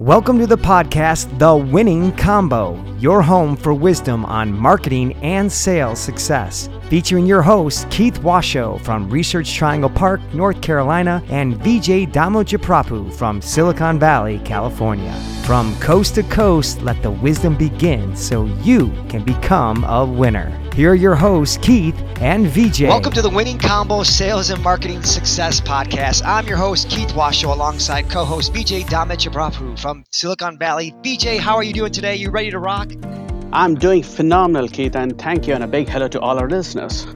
Welcome to the podcast, The Winning Combo, your home for wisdom on marketing and sales success. Featuring your host, Keith Washo from Research Triangle Park, North Carolina, and Vijay Damojipurapu from Silicon Valley, California. From coast to coast, let the wisdom begin so you can become a winner. Here are your hosts, Keith and Vijay. Welcome to the Winning Combo Sales and Marketing Success Podcast. I'm your host, Keith Washo, alongside co-host Vijay Damojipurapu from Silicon Valley. Vijay, how are you doing today? You ready to rock? I'm doing phenomenal, Keith, and thank you, and a big hello to all our listeners.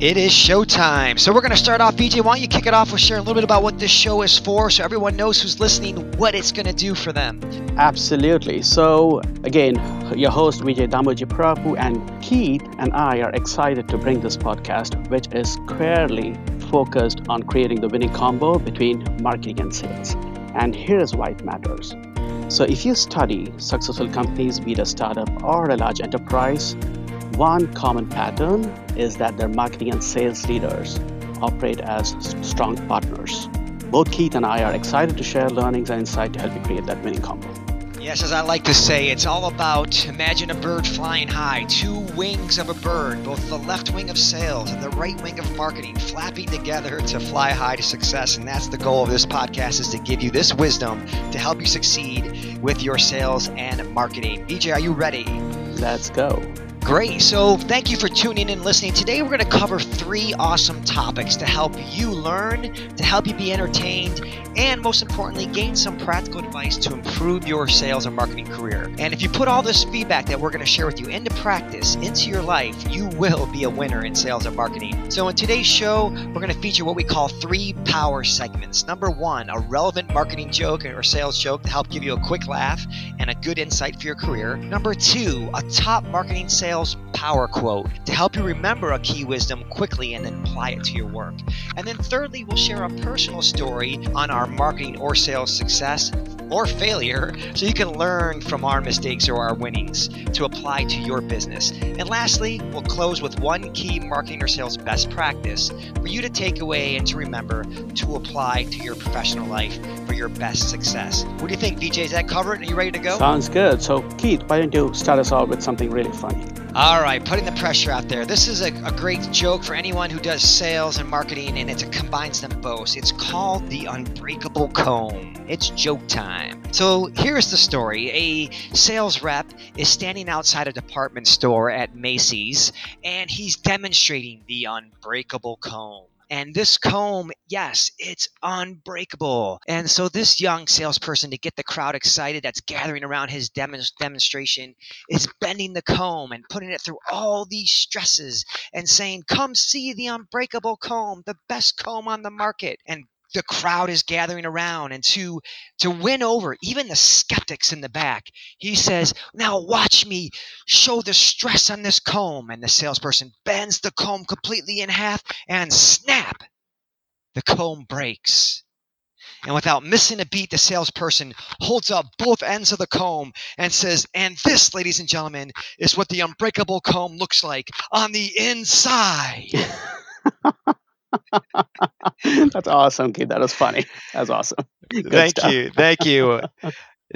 It is showtime. So we're going to start off, Vijay, why don't you kick it off with sharing a little bit about what this show is for so everyone knows who's listening what it's going to do for them. Absolutely. So again, your host Vijay Damojipurapu and Keith and I are excited to bring this podcast, which is squarely focused on creating the winning combo between marketing and sales. And here's why it matters. So if you study successful companies, be it a startup or a large enterprise, one common pattern is that their marketing and sales leaders operate as strong partners. Both Keith and I are excited to share learnings and insight to help you create that winning combo. Yes, as I like to say, it's all about imagine a bird flying high, two wings of a bird, both the left wing of sales and the right wing of marketing, flapping together to fly high to success. And that's the goal of this podcast, is to give you this wisdom to help you succeed with your sales and marketing. Vijay, are you ready? Let's go. Great. So thank you for tuning in and listening. Today, we're going to cover three awesome topics to help you learn, to help you be entertained, and most importantly, gain some practical advice to improve your sales and marketing career. And if you put all this feedback that we're going to share with you into practice, into your life, you will be a winner in sales and marketing. So in today's show, we're going to feature what we call three power segments. Number one, a relevant marketing joke or sales joke to help give you a quick laugh and a good insight for your career. Number two, a top marketing sales power quote to help you remember a key wisdom quickly and then apply it to your work. And then thirdly, we'll share a personal story on our marketing or sales success or failure so you can learn from our mistakes or our winnings to apply to your business. And lastly, we'll close with one key marketing or sales best practice for you to take away and to remember to apply to your professional life for your best success. What do you think, Vijay? Is that covered? Are you ready to go? Sounds good. So Keith, why don't you start us off with something really funny? All right, putting the pressure out there. This is a great joke for anyone who does sales and marketing, and it combines them both. It's called the unbreakable comb. It's joke time. So here's the story. A sales rep is standing outside a department store at Macy's, and he's demonstrating the unbreakable comb. And this comb, yes, it's unbreakable. And so this young salesperson, to get the crowd excited that's gathering around his demonstration, is bending the comb and putting it through all these stresses and saying, "Come see the unbreakable comb, the best comb on the market." And the crowd is gathering around, and to win over even the skeptics in the back, he says, "Now watch me show the stress on this comb." And the salesperson bends the comb completely in half, and snap, the comb breaks. And without missing a beat, the salesperson holds up both ends of the comb and says, "And this, ladies and gentlemen, is what the unbreakable comb looks like on the inside." That's awesome, Keith. That was funny. That's awesome. Good Thank stuff. You. Thank you.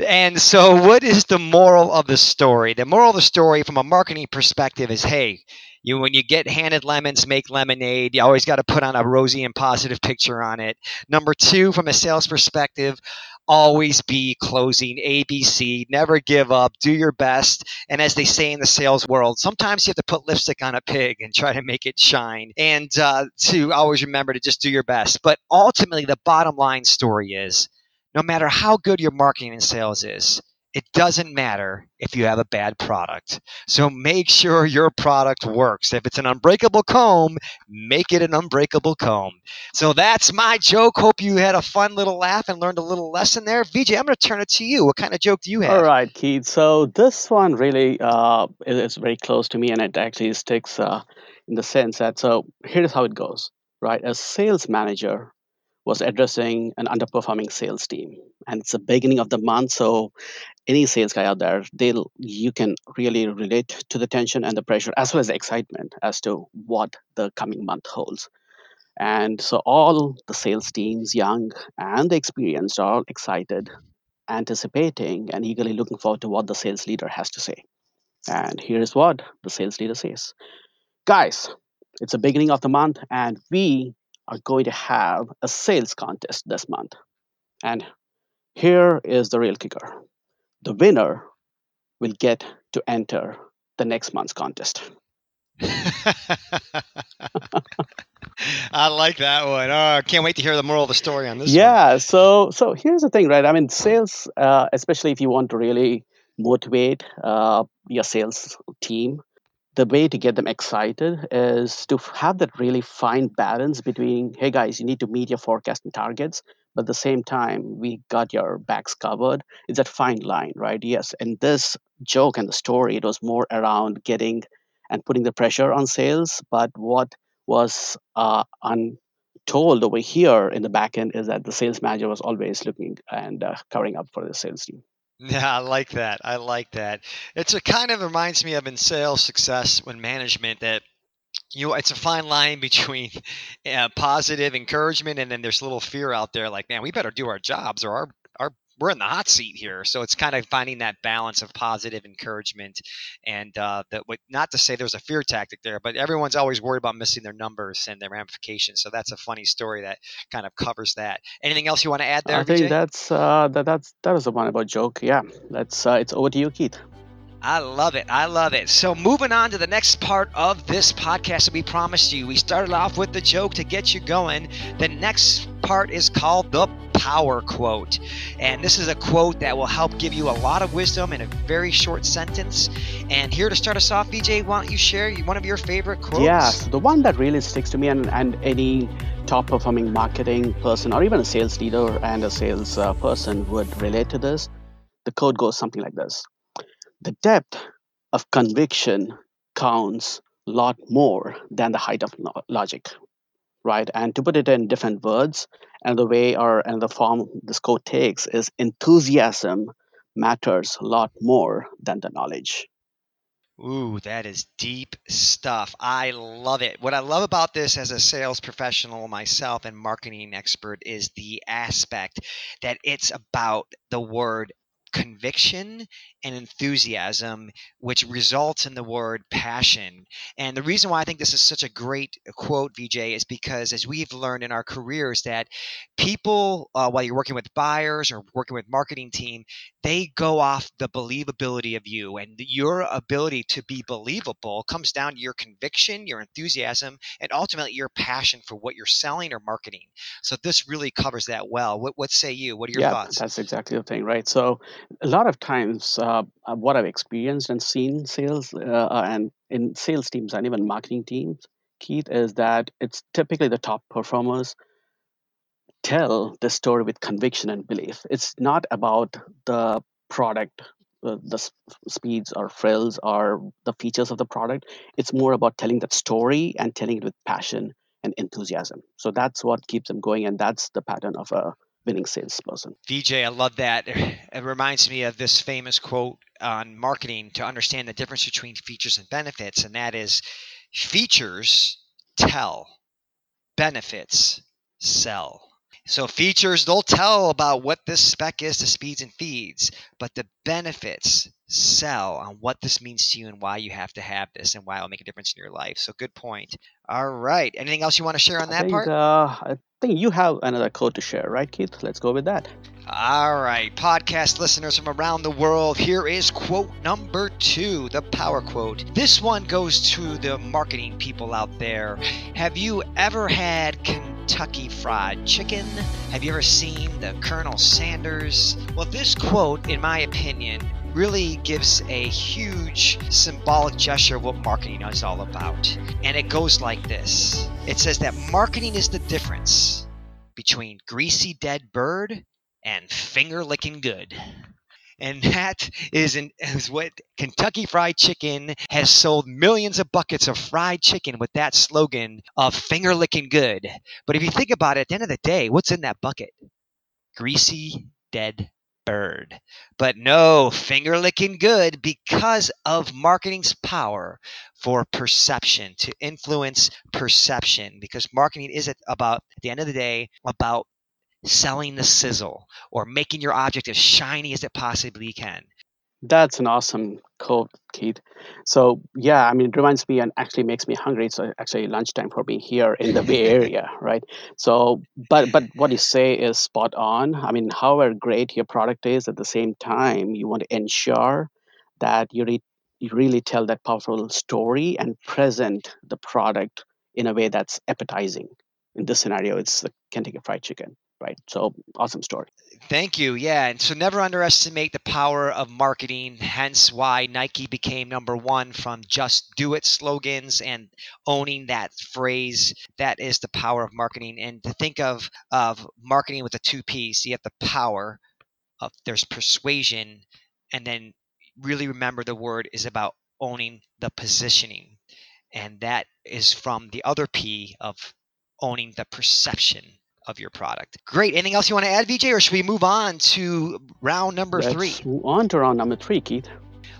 And so what is the moral of the story? The moral of the story from a marketing perspective is, hey, when you get handed lemons, make lemonade. You always got to put on a rosy and positive picture on it. Number two, from a sales perspective, always be closing, ABC, never give up, do your best. And as they say in the sales world, sometimes you have to put lipstick on a pig and try to make it shine, and to always remember to just do your best. But ultimately, the bottom line story is, no matter how good your marketing and sales is, it doesn't matter if you have a bad product. So make sure your product works. If it's an unbreakable comb, make it an unbreakable comb. So that's my joke. Hope you had a fun little laugh and learned a little lesson there. Vijay, I'm going to turn it to you. What kind of joke do you have? All right, Keith. So this one really is very close to me, and it actually sticks in the sense that, so here's how it goes, right? A sales manager was addressing an underperforming sales team. And it's the beginning of the month, so any sales guy out there, you can really relate to the tension and the pressure, as well as the excitement as to what the coming month holds. And so all the sales teams, young and experienced, are all excited anticipating and eagerly looking forward to what the sales leader has to say. And here's what the sales leader says. Guys, it's the beginning of the month, and we are going to have a sales contest this month. And here is the real kicker. The winner will get to enter the next month's contest. I like that one. I can't wait to hear the moral of the story on this one. So here's the thing, right? I mean, sales, especially if you want to really motivate your sales team, the way to get them excited is to have that really fine balance between, hey, guys, you need to meet your forecast and targets, but at the same time, we got your backs covered. It's that fine line, right? Yes. And this joke and the story, it was more around getting and putting the pressure on sales, but what was untold over here in the back end is that the sales manager was always looking and covering up for the sales team. Yeah, I like that. I like that. It's a kind of reminds me of in sales success when management that, you know, it's a fine line between positive encouragement and then there's a little fear out there like, man, we better do our jobs or we're in the hot seat here. So it's kind of finding that balance of positive encouragement and that not to say there's a fear tactic there, but everyone's always worried about missing their numbers and their ramifications. So that's a funny story that kind of covers that. Anything else you want to add there, Vijay? I think that was the one about joke. Yeah, it's over to you, Keith. I love it. I love it. So moving on to the next part of this podcast that we promised you. We started off with the joke to get you going. The next part is called the power quote. And this is a quote that will help give you a lot of wisdom in a very short sentence. And here to start us off, Vijay, why don't you share one of your favorite quotes? Yes, the one that really sticks to me and any top performing marketing person or even a sales leader and a sales person would relate to this. The quote goes something like this. The depth of conviction counts a lot more than the height of logic, right? And to put it in different words, and the way and the form this quote takes is enthusiasm matters a lot more than the knowledge. Ooh, that is deep stuff. I love it. What I love about this as a sales professional myself and marketing expert is the aspect that it's about the word conviction and enthusiasm, which results in the word passion. And the reason why I think this is such a great quote, Vijay, is because as we've learned in our careers that people, while you're working with buyers or working with marketing team, they go off the believability of you. And your ability to be believable comes down to your conviction, your enthusiasm, and ultimately your passion for what you're selling or marketing. So this really covers that well. What say you? What are your thoughts? That's exactly the thing, right? So a lot of times what I've experienced and seen sales and in sales teams and even marketing teams, Keith, is that it's typically the top performers tell the story with conviction and belief. It's not about the product, the speeds or frills or the features of the product. It's more about telling that story and telling it with passion and enthusiasm. So that's what keeps them going, and that's the pattern of a winning salesperson. Vijay, I love that. It reminds me of this famous quote on marketing to understand the difference between features and benefits, and that is features tell, benefits sell. So features, they'll tell about what this spec is, the speeds and feeds, but the benefits sell on what this means to you and why you have to have this and why it'll make a difference in your life. So good point. All right. Anything else you want to share on that part? I think you have another quote to share, right, Keith? Let's go with that. All right. Podcast listeners from around the world, here is quote number 2, the power quote. This one goes to the marketing people out there. Have you ever had Kentucky Fried Chicken? Have you ever seen the Colonel Sanders? Well, this quote, in my opinion, really gives a huge symbolic gesture of what marketing is all about. And it goes like this. It says that marketing is the difference between greasy dead bird and finger-licking good. And that is what Kentucky Fried Chicken has sold millions of buckets of fried chicken with that slogan of finger-licking good. But if you think about it, at the end of the day, what's in that bucket? Greasy dead bird. But no, finger licking good because of marketing's power for perception, to influence perception, because marketing is about, at the end of the day, about selling the sizzle, or making your object as shiny as it possibly can. That's an awesome quote, Keith. So yeah, I mean, it reminds me and actually makes me hungry. It's actually lunchtime for me here in the Bay Area, right? So, but what you say is spot on. I mean, however great your product is, at the same time, you want to ensure that you really tell that powerful story and present the product in a way that's appetizing. In this scenario, it's the Kentucky Fried Chicken, right? So awesome story. Thank you. Yeah. And so never underestimate the power of marketing, hence why Nike became number one from just do it slogans and owning that phrase. That is the power of marketing. And to think of marketing with a two piece, you have the power of there's persuasion, and then really remember the word is about owning the positioning. And that is from the other P of owning the perception of your product. Great. Anything else you want to add, Vijay, or should we move on to round number three? Let's move on to round number three, Keith.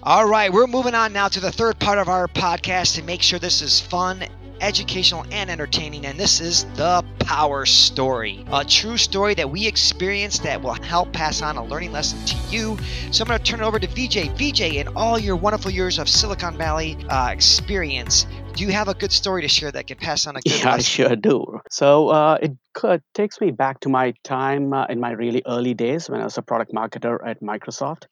All right. We're moving on now to the third part of our podcast to make sure this is fun, educational, and entertaining. And this is the power story, a true story that we experienced that will help pass on a learning lesson to you. So I'm going to turn it over to Vijay. Vijay, in all your wonderful years of Silicon Valley experience, do you have a good story to share that can pass on a good lesson? Yeah, I sure do. So it takes me back to my time in my really early days when I was a product marketer at Microsoft.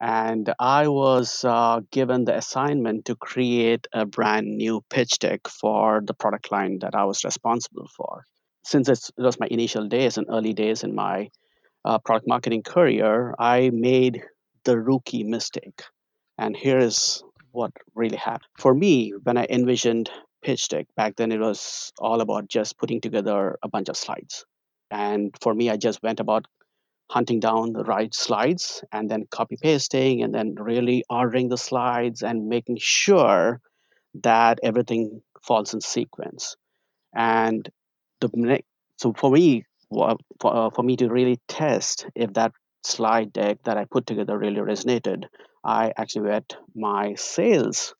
And I was given the assignment to create a brand new pitch deck for the product line that I was responsible for. Since it was my initial days and early days in my product marketing career, I made the rookie mistake. And here is what really happened. For me, when I envisioned pitch deck, back then it was all about just putting together a bunch of slides. And for me, I just went about hunting down the right slides and then copy pasting and then really ordering the slides and making sure that everything falls in sequence. And so for me to really test if that slide deck that I put together really resonated, I actually met my sales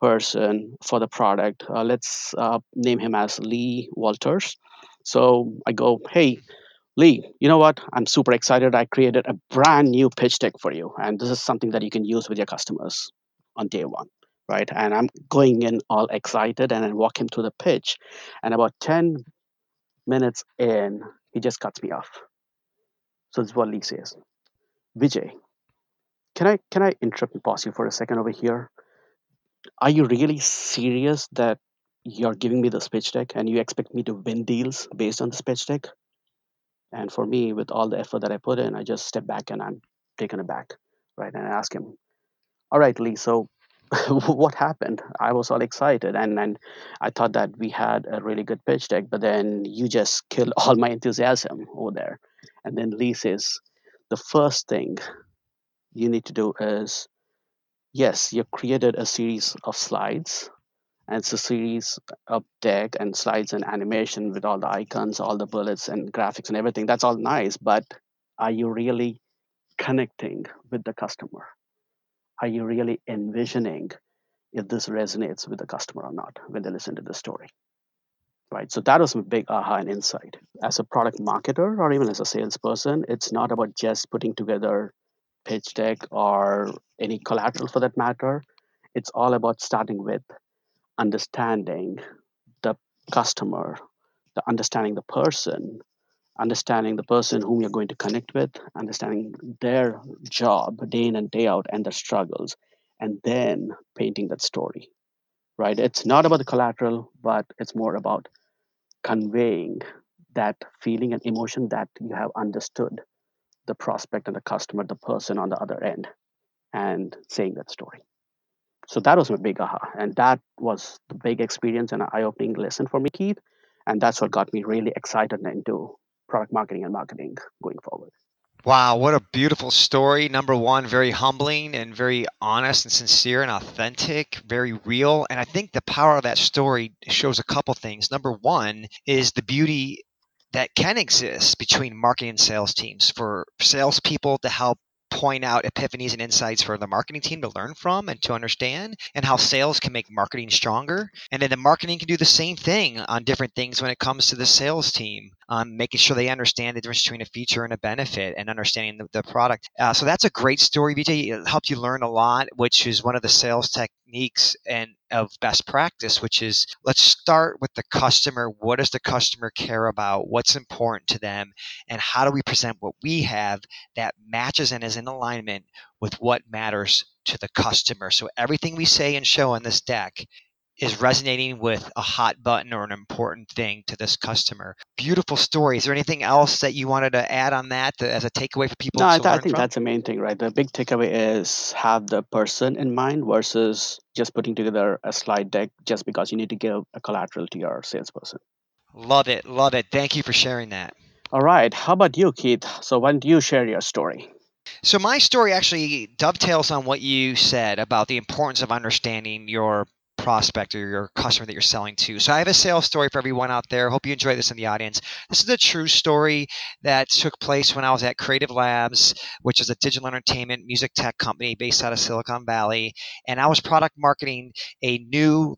person for the product. Let's name him as Lee Walters. So I go, hey, Lee, you know what? I'm super excited. I created a brand new pitch deck for you. And this is something that you can use with your customers on day one, right? And I'm going in all excited and I walk him through the pitch. And about 10 minutes in, he just cuts me off. So this is what Lee says. Vijay, can I interrupt and pause you for a second over here? Are you really serious that you're giving me this pitch deck and you expect me to win deals based on this pitch deck? And for me, with all the effort that I put in, I just step back and I'm taken aback, right? And I ask him, all right, Lee, so what happened? I was all excited and I thought that we had a really good pitch deck, but then you just killed all my enthusiasm over there. And then Lee says, the first thing you need to do is, yes, you've created a series of slides. And it's a series of deck and slides and animation with all the icons, all the bullets and graphics and everything. That's all nice, but are you really connecting with the customer? Are you really envisioning if this resonates with the customer or not when they listen to the story? Right. So that was a big aha and insight. As a product marketer or even as a salesperson, it's not about just putting together pitch deck or any collateral for that matter. It's all about starting with understanding the customer, understanding the person whom you're going to connect with, understanding their job day in and day out and their struggles, and then painting that story, right? It's not about the collateral, but it's more about conveying that feeling and emotion that you have understood the prospect and the customer, the person on the other end, and saying that story. So that was my big aha. And that was the big experience and an eye-opening lesson for me, Keith. And that's what got me really excited into product marketing and marketing going forward. Wow, what a beautiful story. Number one, very humbling and very honest and sincere and authentic, very real. And I think the power of that story shows a couple things. Number one is the beauty that can exist between marketing and sales teams for salespeople to help point out epiphanies and insights for the marketing team to learn from and to understand, and how sales can make marketing stronger. And then the marketing can do the same thing on different things when it comes to the sales team, making sure they understand the difference between a feature and a benefit and understanding the product. So that's a great story, Vijay. It helped you learn a lot, which is one of the sales techniques and of best practice, which is let's start with the customer. What does the customer care about? What's important to them? And how do we present what we have that matches and is in alignment with what matters to the customer? So everything we say and show on this deck is resonating with a hot button or an important thing to this customer. Beautiful story. Is there anything else that you wanted to add on that as a takeaway for people? No, I think that's the main thing, right? The big takeaway is have the person in mind versus just putting together a slide deck just because you need to give a collateral to your salesperson. Love it. Love it. Thank you for sharing that. All right. How about you, Keith? So why don't you share your story? So my story actually dovetails on what you said about the importance of understanding your prospect or your customer that you're selling to. So I have a sales story for everyone out there. Hope you enjoy this in the audience. This is a true story that took place when I was at Creative Labs, which is a digital entertainment music tech company based out of Silicon Valley. And I was product marketing the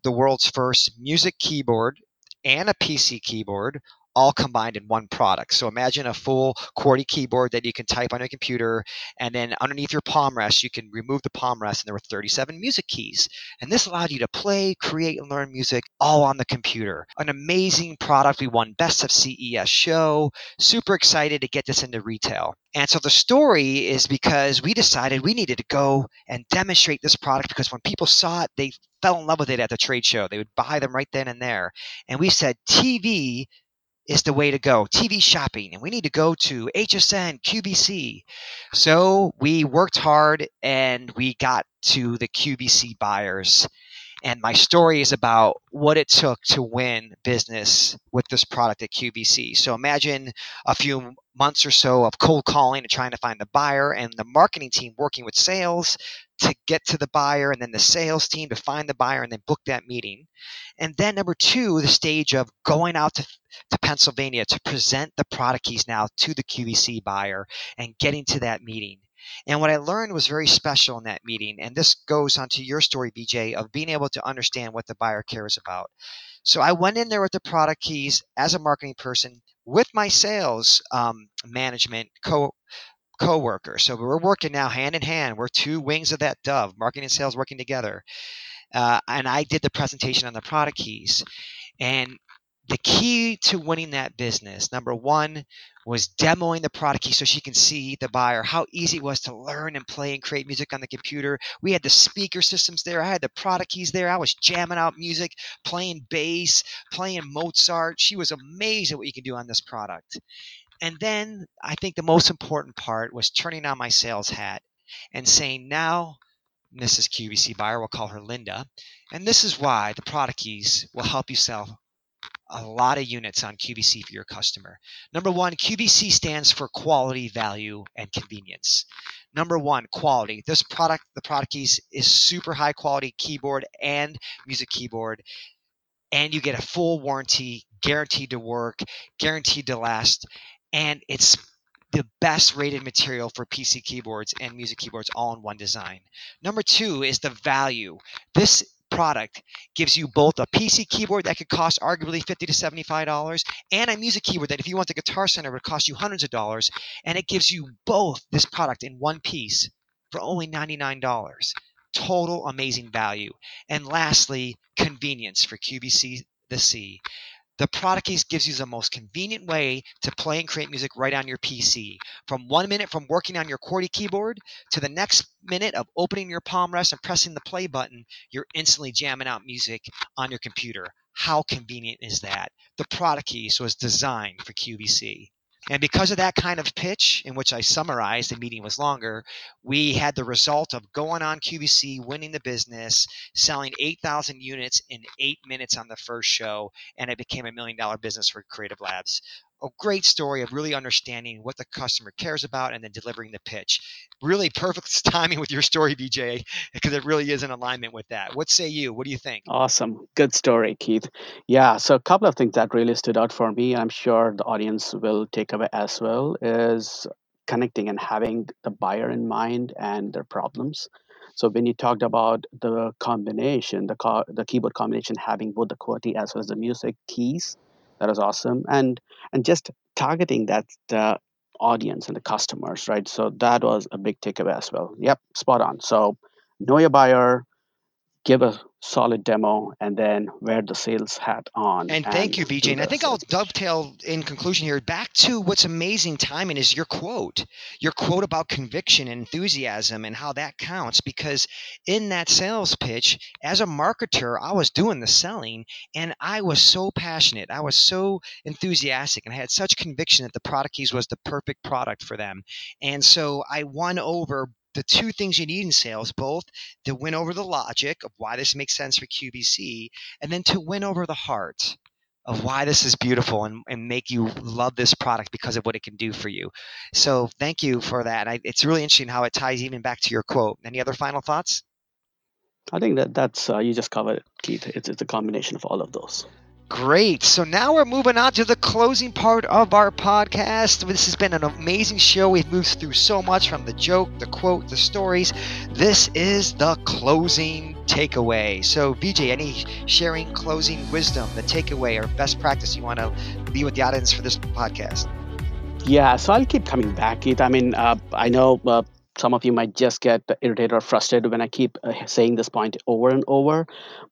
world's first music keyboard and a PC keyboard, all combined in one product. So imagine a full QWERTY keyboard that you can type on your computer, and then underneath your palm rest, you can remove the palm rest, and there were 37 music keys. And this allowed you to play, create, and learn music all on the computer. An amazing product. We won Best of CES show. Super excited to get this into retail. And so the story is because we decided we needed to go and demonstrate this product because when people saw it, they fell in love with it at the trade show. They would buy them right then and there. And we said, TV is the way to go, TV shopping, and we need to go to HSN, QVC. So we worked hard and we got to the QVC buyers. And my story is about what it took to win business with this product at QVC. So imagine a few months or so of cold calling and trying to find the buyer and the marketing team working with sales to get to the buyer and then the sales team to find the buyer and then book that meeting. And then number two, the stage of going out to Pennsylvania to present the ProdiKeys now to the QVC buyer and getting to that meeting. And what I learned was very special in that meeting. And this goes on to your story, Vijay, of being able to understand what the buyer cares about. So I went in there with the ProdiKeys as a marketing person with my sales management co-worker. So we're working now hand in hand. We're two wings of that dove, marketing and sales working together. And I did the presentation on the ProdiKeys. And the key to winning that business, number one, was demoing the ProdiKeys so she can see the buyer, how easy it was to learn and play and create music on the computer. We had the speaker systems there. I had the ProdiKeys there. I was jamming out music, playing bass, playing Mozart. She was amazed at what you can do on this product. And then I think the most important part was turning on my sales hat and saying, now, Mrs. QVC buyer, we'll call her Linda, and this is why the ProdiKeys will help you sell a lot of units on QVC for your customer. Number one, QVC stands for quality, value, and convenience. Number one, quality. This product, the ProdiKeys, is super high quality keyboard and music keyboard. And you get a full warranty, guaranteed to work, guaranteed to last. And it's the best rated material for PC keyboards and music keyboards all in one design. Number two is the value. This product gives you both a PC keyboard that could cost arguably $50 to $75 and a music keyboard that if you want the Guitar Center would cost you hundreds of dollars, and it gives you both this product in one piece for only $99. Total amazing value. And lastly, convenience for QVC the C. The ProdiKeys gives you the most convenient way to play and create music right on your PC. From 1 minute from working on your QWERTY keyboard to the next minute of opening your palm rest and pressing the play button, you're instantly jamming out music on your computer. How convenient is that? The ProdiKeys was designed for QVC. And because of that kind of pitch, in which I summarized, the meeting was longer, we had the result of going on QVC, winning the business, selling 8,000 units in 8 minutes on the first show, and it became $1 million business for Creative Labs. A great story of really understanding what the customer cares about and then delivering the pitch. Really perfect timing with your story, Vijay, because it really is in alignment with that. What say you? What do you think? Awesome. Good story, Keith. Yeah, so a couple of things that really stood out for me, I'm sure the audience will take away as well, is connecting and having the buyer in mind and their problems. So when you talked about the combination, the keyboard combination having both the QWERTY as well as the music keys, that was awesome. And just targeting that audience and the customers, right? So that was a big takeaway as well. Yep, spot on. So know your buyer, give a solid demo, and then wear the sales hat on. And thank you, Vijay. And I think I'll dovetail in conclusion here back to what's amazing timing is your quote about conviction and enthusiasm and how that counts, because in that sales pitch, as a marketer, I was doing the selling and I was so passionate. I was so enthusiastic and I had such conviction that the ProdiKeys was the perfect product for them. And so I won over the two things you need in sales, both to win over the logic of why this makes sense for QVC, and then to win over the heart of why this is beautiful and make you love this product because of what it can do for you. So thank you for that. It's really interesting how it ties even back to your quote. Any other final thoughts? I think that's you just covered it, Keith. It's a combination of all of those. Great. So now we're moving on to the closing part of our podcast. This has been an amazing show. We've moved through so much from the joke, the quote, the stories. This is the closing takeaway. So Vijay, any sharing closing wisdom, the takeaway or best practice you want to leave with the audience for this podcast? Yeah, so I'll keep coming back, Keith. I mean, I know some of you might just get irritated or frustrated when I keep saying this point over and over,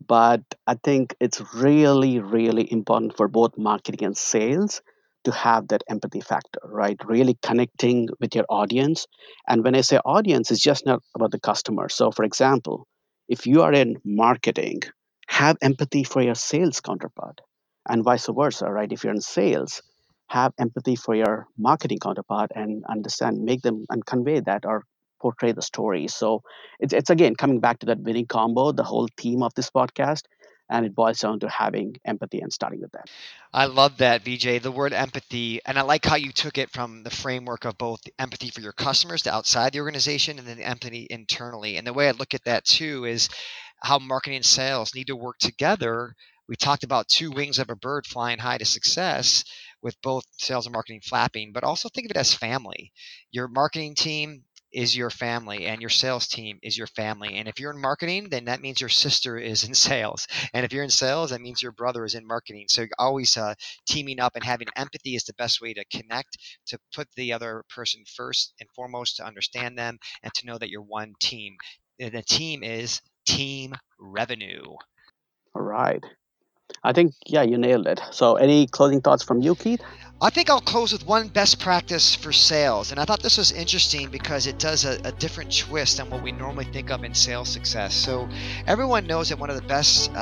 but I think it's really, really important for both marketing and sales to have that empathy factor, right? Really connecting with your audience. And when I say audience, it's just not about the customer. So for example, if you are in marketing, have empathy for your sales counterpart and vice versa, right? If you're in sales, have empathy for your marketing counterpart and understand, make them and convey that or portray the story. So it's again, coming back to that winning combo, the whole theme of this podcast, and it boils down to having empathy and starting with that. I love that, Vijay, the word empathy. And I like how you took it from the framework of both empathy for your customers to outside the organization and then the empathy internally. And the way I look at that too is how marketing and sales need to work together. We talked about two wings of a bird flying high to success with both sales and marketing flapping, but also think of it as family. Your marketing team is your family and your sales team is your family. And if you're in marketing, then that means your sister is in sales. And if you're in sales, that means your brother is in marketing. So you're always teaming up, and having empathy is the best way to connect, to put the other person first and foremost, to understand them and to know that you're one team. And the team is team revenue. All right. I think, yeah, you nailed it. So any closing thoughts from you, Keith? I think I'll close with one best practice for sales. And I thought this was interesting because it does a different twist on what we normally think of in sales success. So everyone knows that one of the best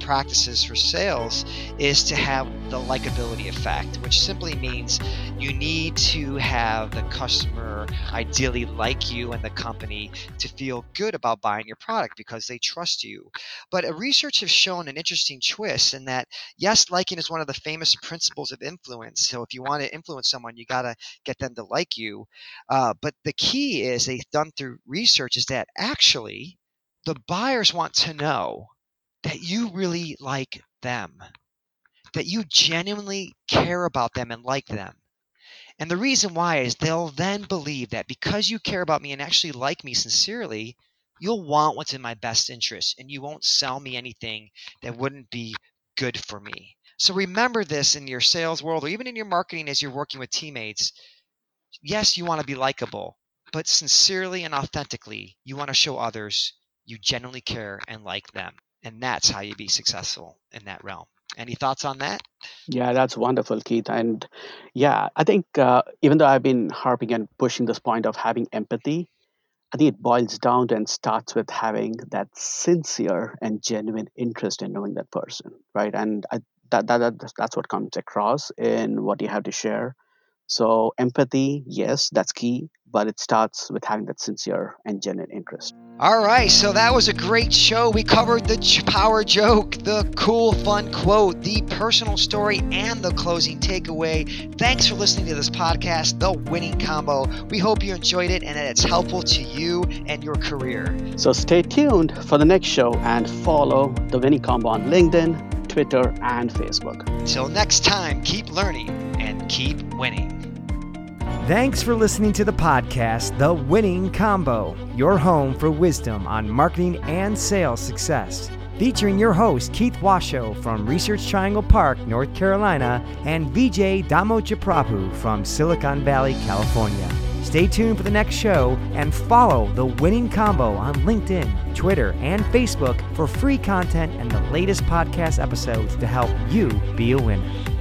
practices for sales is to have the likability effect, which simply means you need to have the customer ideally like you and the company to feel good about buying your product because they trust you. But research has shown an interesting twist in that, yes, liking is one of the famous principles of influence. So if you want to influence someone, you got to get them to like you. But the key is, they've done through research, is that actually the buyers want to know that you really like them, that you genuinely care about them and like them. And the reason why is they'll then believe that because you care about me and actually like me sincerely, you'll want what's in my best interest and you won't sell me anything that wouldn't be good for me. So remember this in your sales world or even in your marketing as you're working with teammates. Yes, you want to be likable, but sincerely and authentically, you want to show others you genuinely care and like them. And that's how you be successful in that realm. Any thoughts on that? Yeah, that's wonderful, Keith. And yeah, I think even though I've been harping and pushing this point of having empathy, I think it boils down and starts with having that sincere and genuine interest in knowing that person, right? And that's what comes across in what you have to share. So empathy, yes, that's key, but it starts with having that sincere and genuine interest. All right, so that was a great show. We covered the power joke, the cool, fun quote, the personal story, and the closing takeaway. Thanks for listening to this podcast, The Winning Combo. We hope you enjoyed it and that it's helpful to you and your career. So stay tuned for the next show and follow The Winning Combo on LinkedIn, Twitter, and Facebook. Till next time, keep learning and keep winning. Thanks for listening to the podcast, The Winning Combo, your home for wisdom on marketing and sales success. Featuring your host, Keith Washo from Research Triangle Park, North Carolina, and Vijay Damojipurapu from Silicon Valley, California. Stay tuned for the next show and follow The Winning Combo on LinkedIn, Twitter, and Facebook for free content and the latest podcast episodes to help you be a winner.